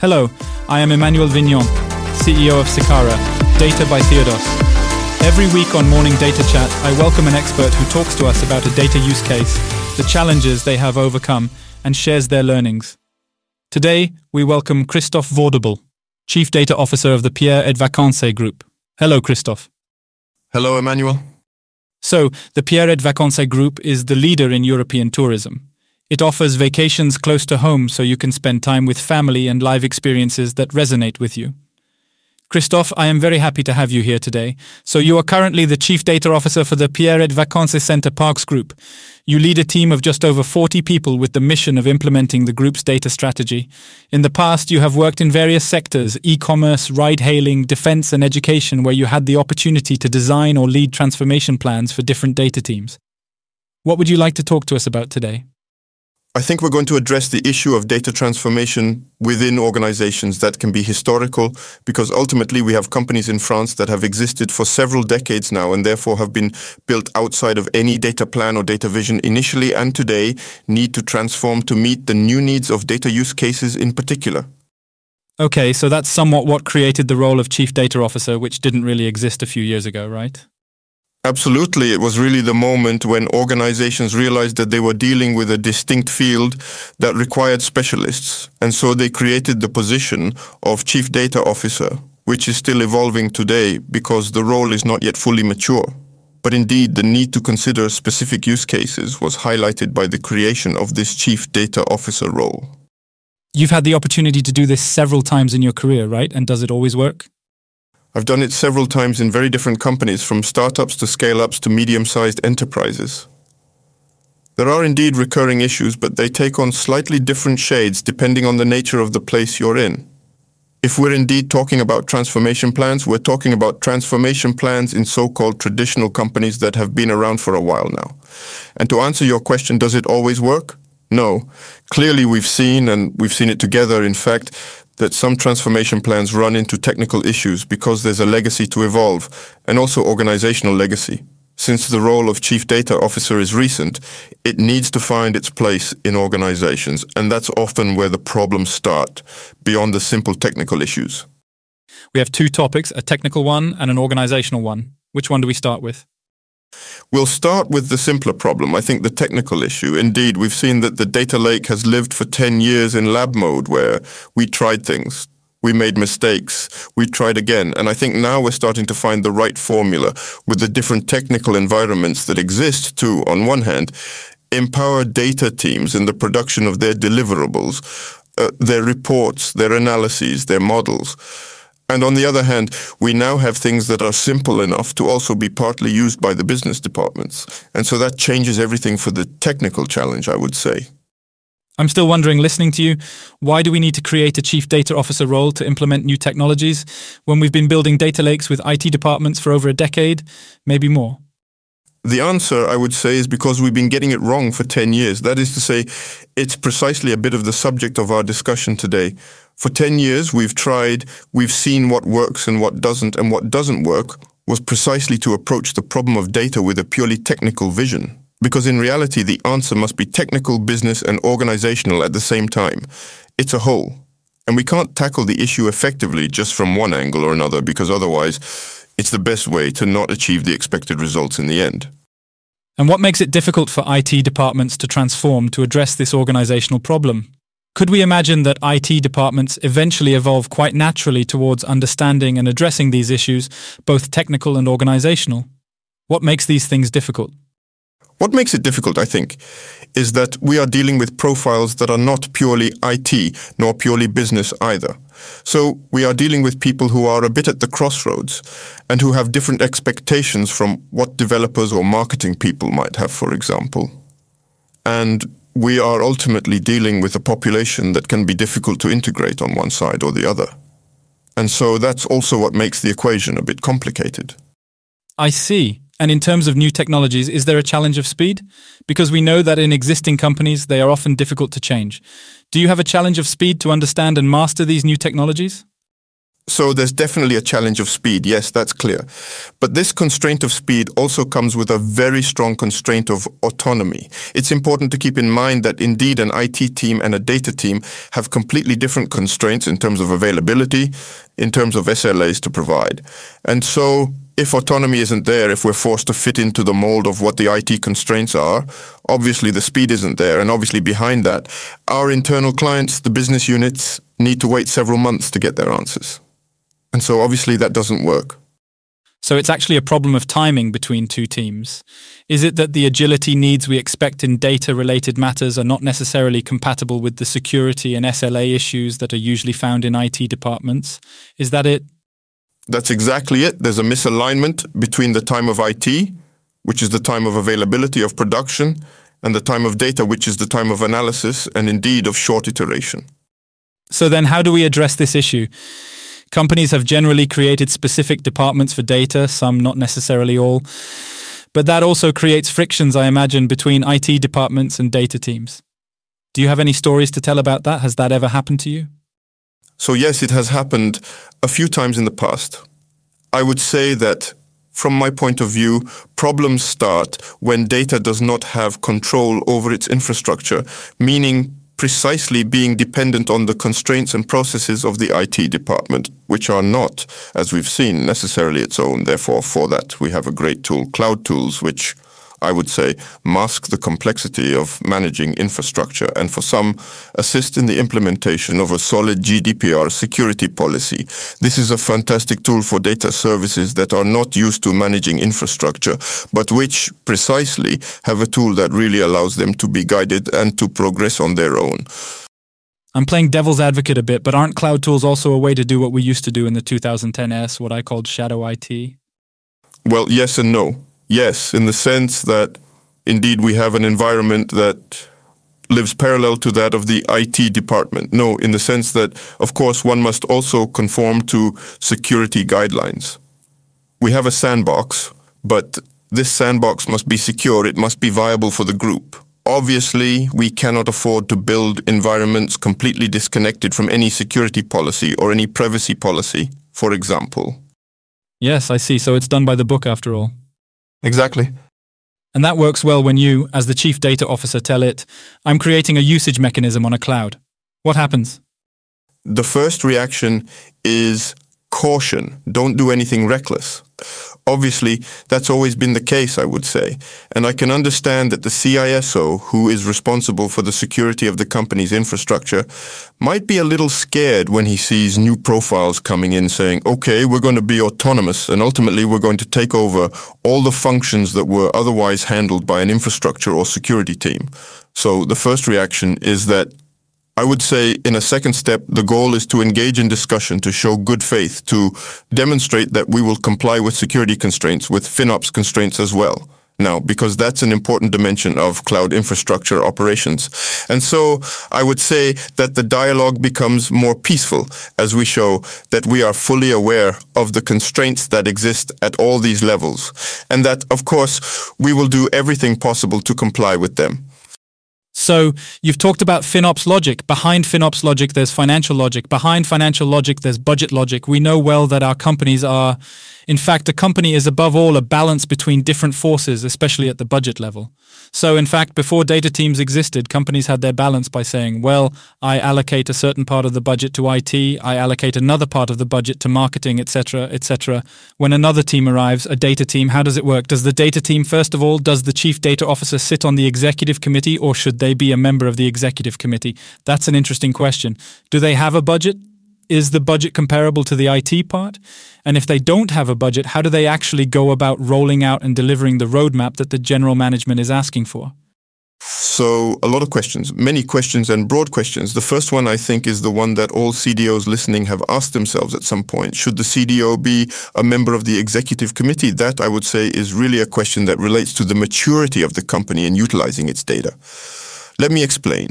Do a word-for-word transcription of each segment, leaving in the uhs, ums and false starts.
Hello, I am Emmanuel Vignon, C E O of Sicara, Data by Theodos. Every week on Morning Data Chat, I welcome an expert who talks to us about a data use case, the challenges they have overcome, and shares their learnings. Today, we welcome Christophe Vaudable, Chief Data Officer of the Pierre et Vacances Group. Hello, Christophe. Hello, Emmanuel. So, the Pierre et Vacances Group is the leader in European tourism. It offers vacations close to home so you can spend time with family and live experiences that resonate with you. Christophe, I am very happy to have you here today. So you are currently the Chief Data Officer for the Pierre et Vacances Center Parcs Group. You lead a team of just over forty people with the mission of implementing the group's data strategy. In the past, you have worked in various sectors, e-commerce, ride-hailing, defense and education, where you had the opportunity to design or lead transformation plans for different data teams. What would you like to talk to us about today? I think we're going to address the issue of data transformation within organizations that can be historical, because ultimately we have companies in France that have existed for several decades now and therefore have been built outside of any data plan or data vision initially, and today need to transform to meet the new needs of data use cases in particular. Okay, so that's somewhat what created the role of Chief Data Officer, which didn't really exist a few years ago, right? Absolutely. It was really the moment when organizations realized that they were dealing with a distinct field that required specialists. And so they created the position of Chief Data Officer, which is still evolving today because the role is not yet fully mature. But indeed, the need to consider specific use cases was highlighted by the creation of this Chief Data Officer role. You've had the opportunity to do this several times in your career, right? And does it always work? I've done it several times in very different companies, from startups to scale-ups to medium-sized enterprises. There are indeed recurring issues, but they take on slightly different shades depending on the nature of the place you're in. If we're indeed talking about transformation plans, we're talking about transformation plans in so-called traditional companies that have been around for a while now. And to answer your question, does it always work? No. Clearly we've seen, and we've seen it together, in fact, that some transformation plans run into technical issues because there's a legacy to evolve, and also organizational legacy. Since the role of Chief Data Officer is recent, it needs to find its place in organizations, and that's often where the problems start, beyond the simple technical issues. We have two topics, a technical one and an organizational one. Which one do we start with? We'll start with the simpler problem, I think the technical issue. Indeed, we've seen that the data lake has lived for ten years in lab mode, where we tried things, we made mistakes, we tried again. And I think now we're starting to find the right formula with the different technical environments that exist to, on one hand, empower data teams in the production of their deliverables, uh, their reports, their analyses, their models. And on the other hand, we now have things that are simple enough to also be partly used by the business departments. And so that changes everything for the technical challenge, I would say. I'm still wondering, listening to you, why do we need to create a Chief Data Officer role to implement new technologies when we've been building data lakes with I T departments for over a decade, maybe more? The answer, I would say, is because we've been getting it wrong for ten years. That is to say, it's precisely a bit of the subject of our discussion today. For ten years, we've tried, we've seen what works and what doesn't, and what doesn't work was precisely to approach the problem of data with a purely technical vision. Because in reality, the answer must be technical, business, and organizational at the same time. It's a whole. And we can't tackle the issue effectively just from one angle or another, because otherwise, it's the best way to not achieve the expected results in the end. And what makes it difficult for I T departments to transform to address this organizational problem? Could we imagine that I T departments eventually evolve quite naturally towards understanding and addressing these issues, both technical and organizational? What makes these things difficult? What makes it difficult, I think, is that we are dealing with profiles that are not purely I T, nor purely business either. So we are dealing with people who are a bit at the crossroads and who have different expectations from what developers or marketing people might have, for example. And we are ultimately dealing with a population that can be difficult to integrate on one side or the other. And so that's also what makes the equation a bit complicated. I see. And in terms of new technologies, is there a challenge of speed? Because we know that in existing companies, they are often difficult to change. Do you have a challenge of speed to understand and master these new technologies? So there's definitely a challenge of speed. Yes, that's clear. But this constraint of speed also comes with a very strong constraint of autonomy. It's important to keep in mind that indeed an I T team and a data team have completely different constraints in terms of availability, in terms of S L As to provide. And so if autonomy isn't there, if we're forced to fit into the mold of what the I T constraints are, obviously the speed isn't there. And obviously behind that, our internal clients, the business units, need to wait several months to get their answers. And so obviously that doesn't work. So it's actually a problem of timing between two teams. Is it that the agility needs we expect in data-related matters are not necessarily compatible with the security and S L A issues that are usually found in I T departments? Is that it? That's exactly it. There's a misalignment between the time of I T, which is the time of availability of production, and the time of data, which is the time of analysis and indeed of short iteration. So then how do we address this issue? Companies have generally created specific departments for data, some not necessarily all. But that also creates frictions, I imagine, between I T departments and data teams. Do you have any stories to tell about that? Has that ever happened to you? So yes, it has happened a few times in the past. I would say that, from my point of view, problems start when data does not have control over its infrastructure, meaning precisely being dependent on the constraints and processes of the I T department, which are not, as we've seen, necessarily its own. Therefore, for that, we have a great tool, cloud tools, which I would say mask the complexity of managing infrastructure and for some assist in the implementation of a solid G D P R security policy. This is a fantastic tool for data services that are not used to managing infrastructure, but which precisely have a tool that really allows them to be guided and to progress on their own. I'm playing devil's advocate a bit, but aren't cloud tools also a way to do what we used to do in the two thousand ten S, what I called shadow I T? Well, yes and no. Yes, in the sense that indeed we have an environment that lives parallel to that of the I T department. No, in the sense that, of course, one must also conform to security guidelines. We have a sandbox, but this sandbox must be secure. It must be viable for the group. Obviously, we cannot afford to build environments completely disconnected from any security policy or any privacy policy, for example. Yes, I see. So it's done by the book after all. Exactly. And that works well when you, as the chief data officer, tell it, I'm creating a usage mechanism on a cloud. What happens? The first reaction is caution. Don't do anything reckless. Obviously, that's always been the case, I would say. And I can understand that the C I S O, who is responsible for the security of the company's infrastructure, might be a little scared when he sees new profiles coming in saying, okay, we're going to be autonomous and ultimately we're going to take over all the functions that were otherwise handled by an infrastructure or security team. So the first reaction is that I would say in a second step, the goal is to engage in discussion, to show good faith, to demonstrate that we will comply with security constraints, with FinOps constraints as well. Now, because that's an important dimension of cloud infrastructure operations. And so I would say that the dialogue becomes more peaceful as we show that we are fully aware of the constraints that exist at all these levels. And that, of course, we will do everything possible to comply with them. So you've talked about FinOps logic. Behind FinOps logic, there's financial logic. Behind financial logic, there's budget logic. We know well that our companies are, in fact, a company is above all a balance between different forces, especially at the budget level. So in fact, before data teams existed, companies had their balance by saying, well, I allocate a certain part of the budget to I T, I allocate another part of the budget to marketing, et cetera, et cetera. When another team arrives, a data team, how does it work? Does the data team, first of all, does the chief data officer sit on the executive committee or should they be a member of the executive committee? That's an interesting question. Do they have a budget? Is the budget comparable to the I T part? And if they don't have a budget, how do they actually go about rolling out and delivering the roadmap that the general management is asking for? So a lot of questions, many questions and broad questions. The first one, I think, is the one that all C D Os listening have asked themselves at some point. Should the C D O be a member of the executive committee? That, I would say, is really a question that relates to the maturity of the company in utilizing its data. Let me explain.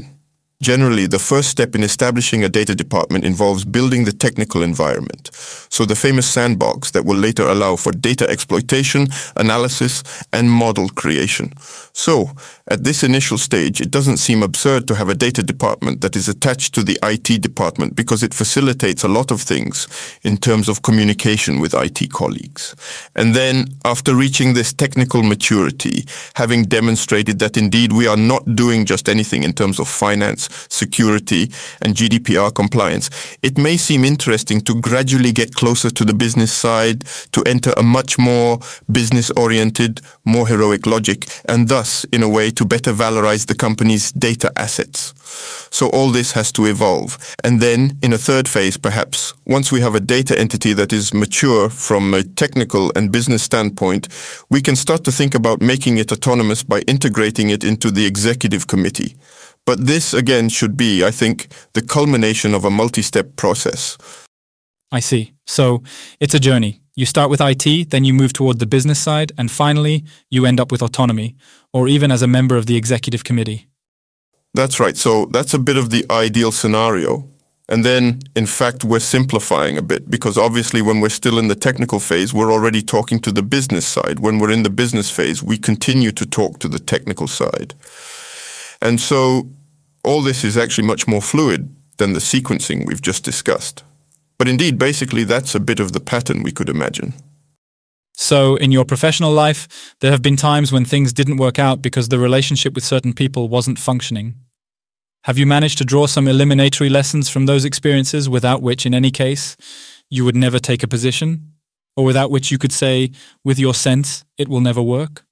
Generally, the first step in establishing a data department involves building the technical environment, so the famous sandbox that will later allow for data exploitation, analysis, and model creation. So, at this initial stage, it doesn't seem absurd to have a data department that is attached to the I T department because it facilitates a lot of things in terms of communication with I T colleagues. And then, after reaching this technical maturity, having demonstrated that indeed we are not doing just anything in terms of finance, security, and G D P R compliance, it may seem interesting to gradually get closer to the business side, to enter a much more business-oriented, more heroic logic, and thus, in a way, to better valorize the company's data assets. So all this has to evolve. And then, in a third phase, perhaps, once we have a data entity that is mature from a technical and business standpoint, we can start to think about making it autonomous by integrating it into the executive committee. But this, again, should be, I think, the culmination of a multi-step process. I see. So it's a journey. You start with I T, then you move toward the business side, and finally, you end up with autonomy, or even as a member of the executive committee. That's right. So that's a bit of the ideal scenario. And then, in fact, we're simplifying a bit, because obviously when we're still in the technical phase, we're already talking to the business side. When we're in the business phase, we continue to talk to the technical side. And so all this is actually much more fluid than the sequencing we've just discussed. But indeed, basically, that's a bit of the pattern we could imagine. So in your professional life, there have been times when things didn't work out because the relationship with certain people wasn't functioning. Have you managed to draw some eliminatory lessons from those experiences without which, in any case, you would never take a position? Or without which you could say, with your sense, it will never work?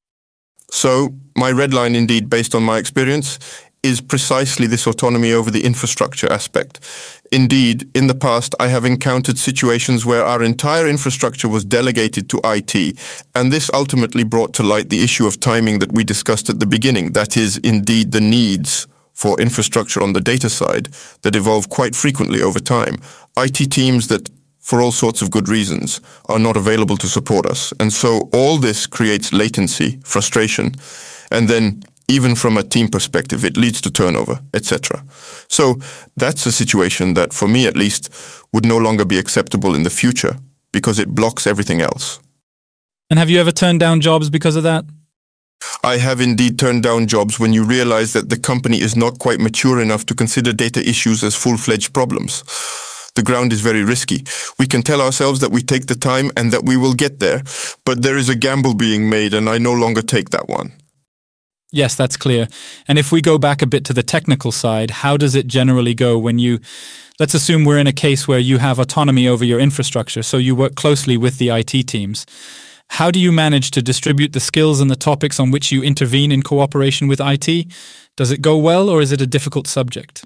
So my red line, indeed, based on my experience, is precisely this autonomy over the infrastructure aspect. Indeed, in the past, I have encountered situations where our entire infrastructure was delegated to I T, and this ultimately brought to light the issue of timing that we discussed at the beginning. That is, indeed, the needs for infrastructure on the data side that evolve quite frequently over time. I T teams that, for all sorts of good reasons, are not available to support us. And so all this creates latency, frustration, and then even from a team perspective, it leads to turnover, et cetera. So that's a situation that, for me at least, would no longer be acceptable in the future because it blocks everything else. And have you ever turned down jobs because of that? I have indeed turned down jobs when you realize that the company is not quite mature enough to consider data issues as full-fledged problems. The ground is very risky. We can tell ourselves that we take the time and that we will get there, but there is a gamble being made and I no longer take that one. Yes, that's clear. And if we go back a bit to the technical side, how does it generally go when you, let's assume we're in a case where you have autonomy over your infrastructure, so you work closely with the I T teams. How do you manage to distribute the skills and the topics on which you intervene in cooperation with I T? Does it go well or is it a difficult subject?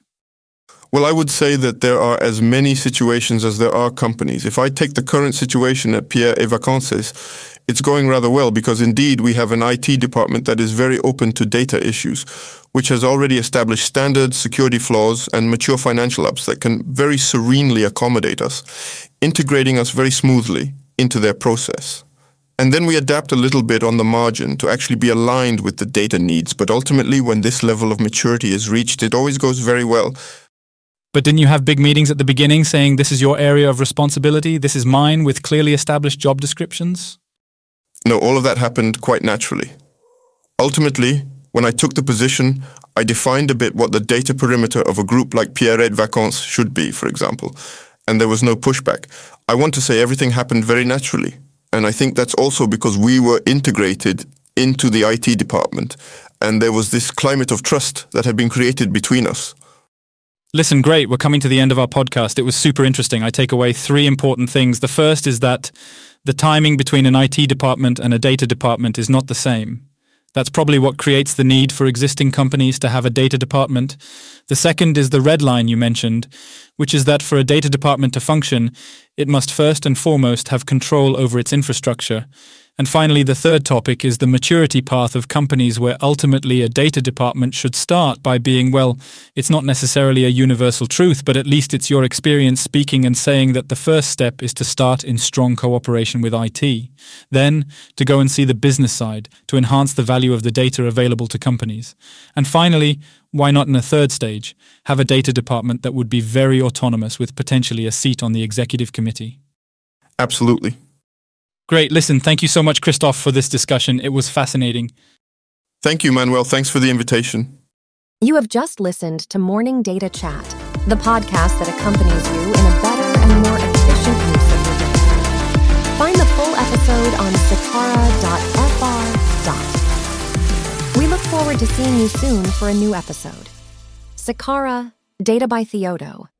Well, I would say that there are as many situations as there are companies. If I take the current situation at Pierre et Vacances, it's going rather well because indeed we have an I T department that is very open to data issues, which has already established standards, security flaws, and mature financial apps that can very serenely accommodate us, integrating us very smoothly into their process. And then we adapt a little bit on the margin to actually be aligned with the data needs. But ultimately, when this level of maturity is reached, it always goes very well. But didn't you have big meetings at the beginning saying this is your area of responsibility, this is mine, with clearly established job descriptions? No, all of that happened quite naturally. Ultimately, when I took the position, I defined a bit what the data perimeter of a group like Pierre et Vacances should be, for example, and there was no pushback. I want to say everything happened very naturally, and I think that's also because we were integrated into the I T department, and there was this climate of trust that had been created between us. Listen, great. We're coming to the end of our podcast. It was super interesting. I take away three important things. The first is that the timing between an I T department and a data department is not the same. That's probably what creates the need for existing companies to have a data department. The second is the red line you mentioned, which is that for a data department to function, it must first and foremost have control over its infrastructure. And finally, the third topic is the maturity path of companies, where ultimately a data department should start by being, well, it's not necessarily a universal truth, but at least it's your experience speaking and saying that the first step is to start in strong cooperation with I T. Then, to go and see the business side, to enhance the value of the data available to companies. And finally, why not in a third stage, have a data department that would be very autonomous with potentially a seat on the executive committee? Absolutely. Great. Listen, thank you so much, Christophe, for this discussion. It was fascinating. Thank you, Manuel. Thanks for the invitation. You have just listened to Morning Data Chat, the podcast that accompanies you in a better and more efficient use of your data. Find the full episode on sicara dot f r. We look forward to seeing you soon for a new episode. Sicara, Data by Theodo.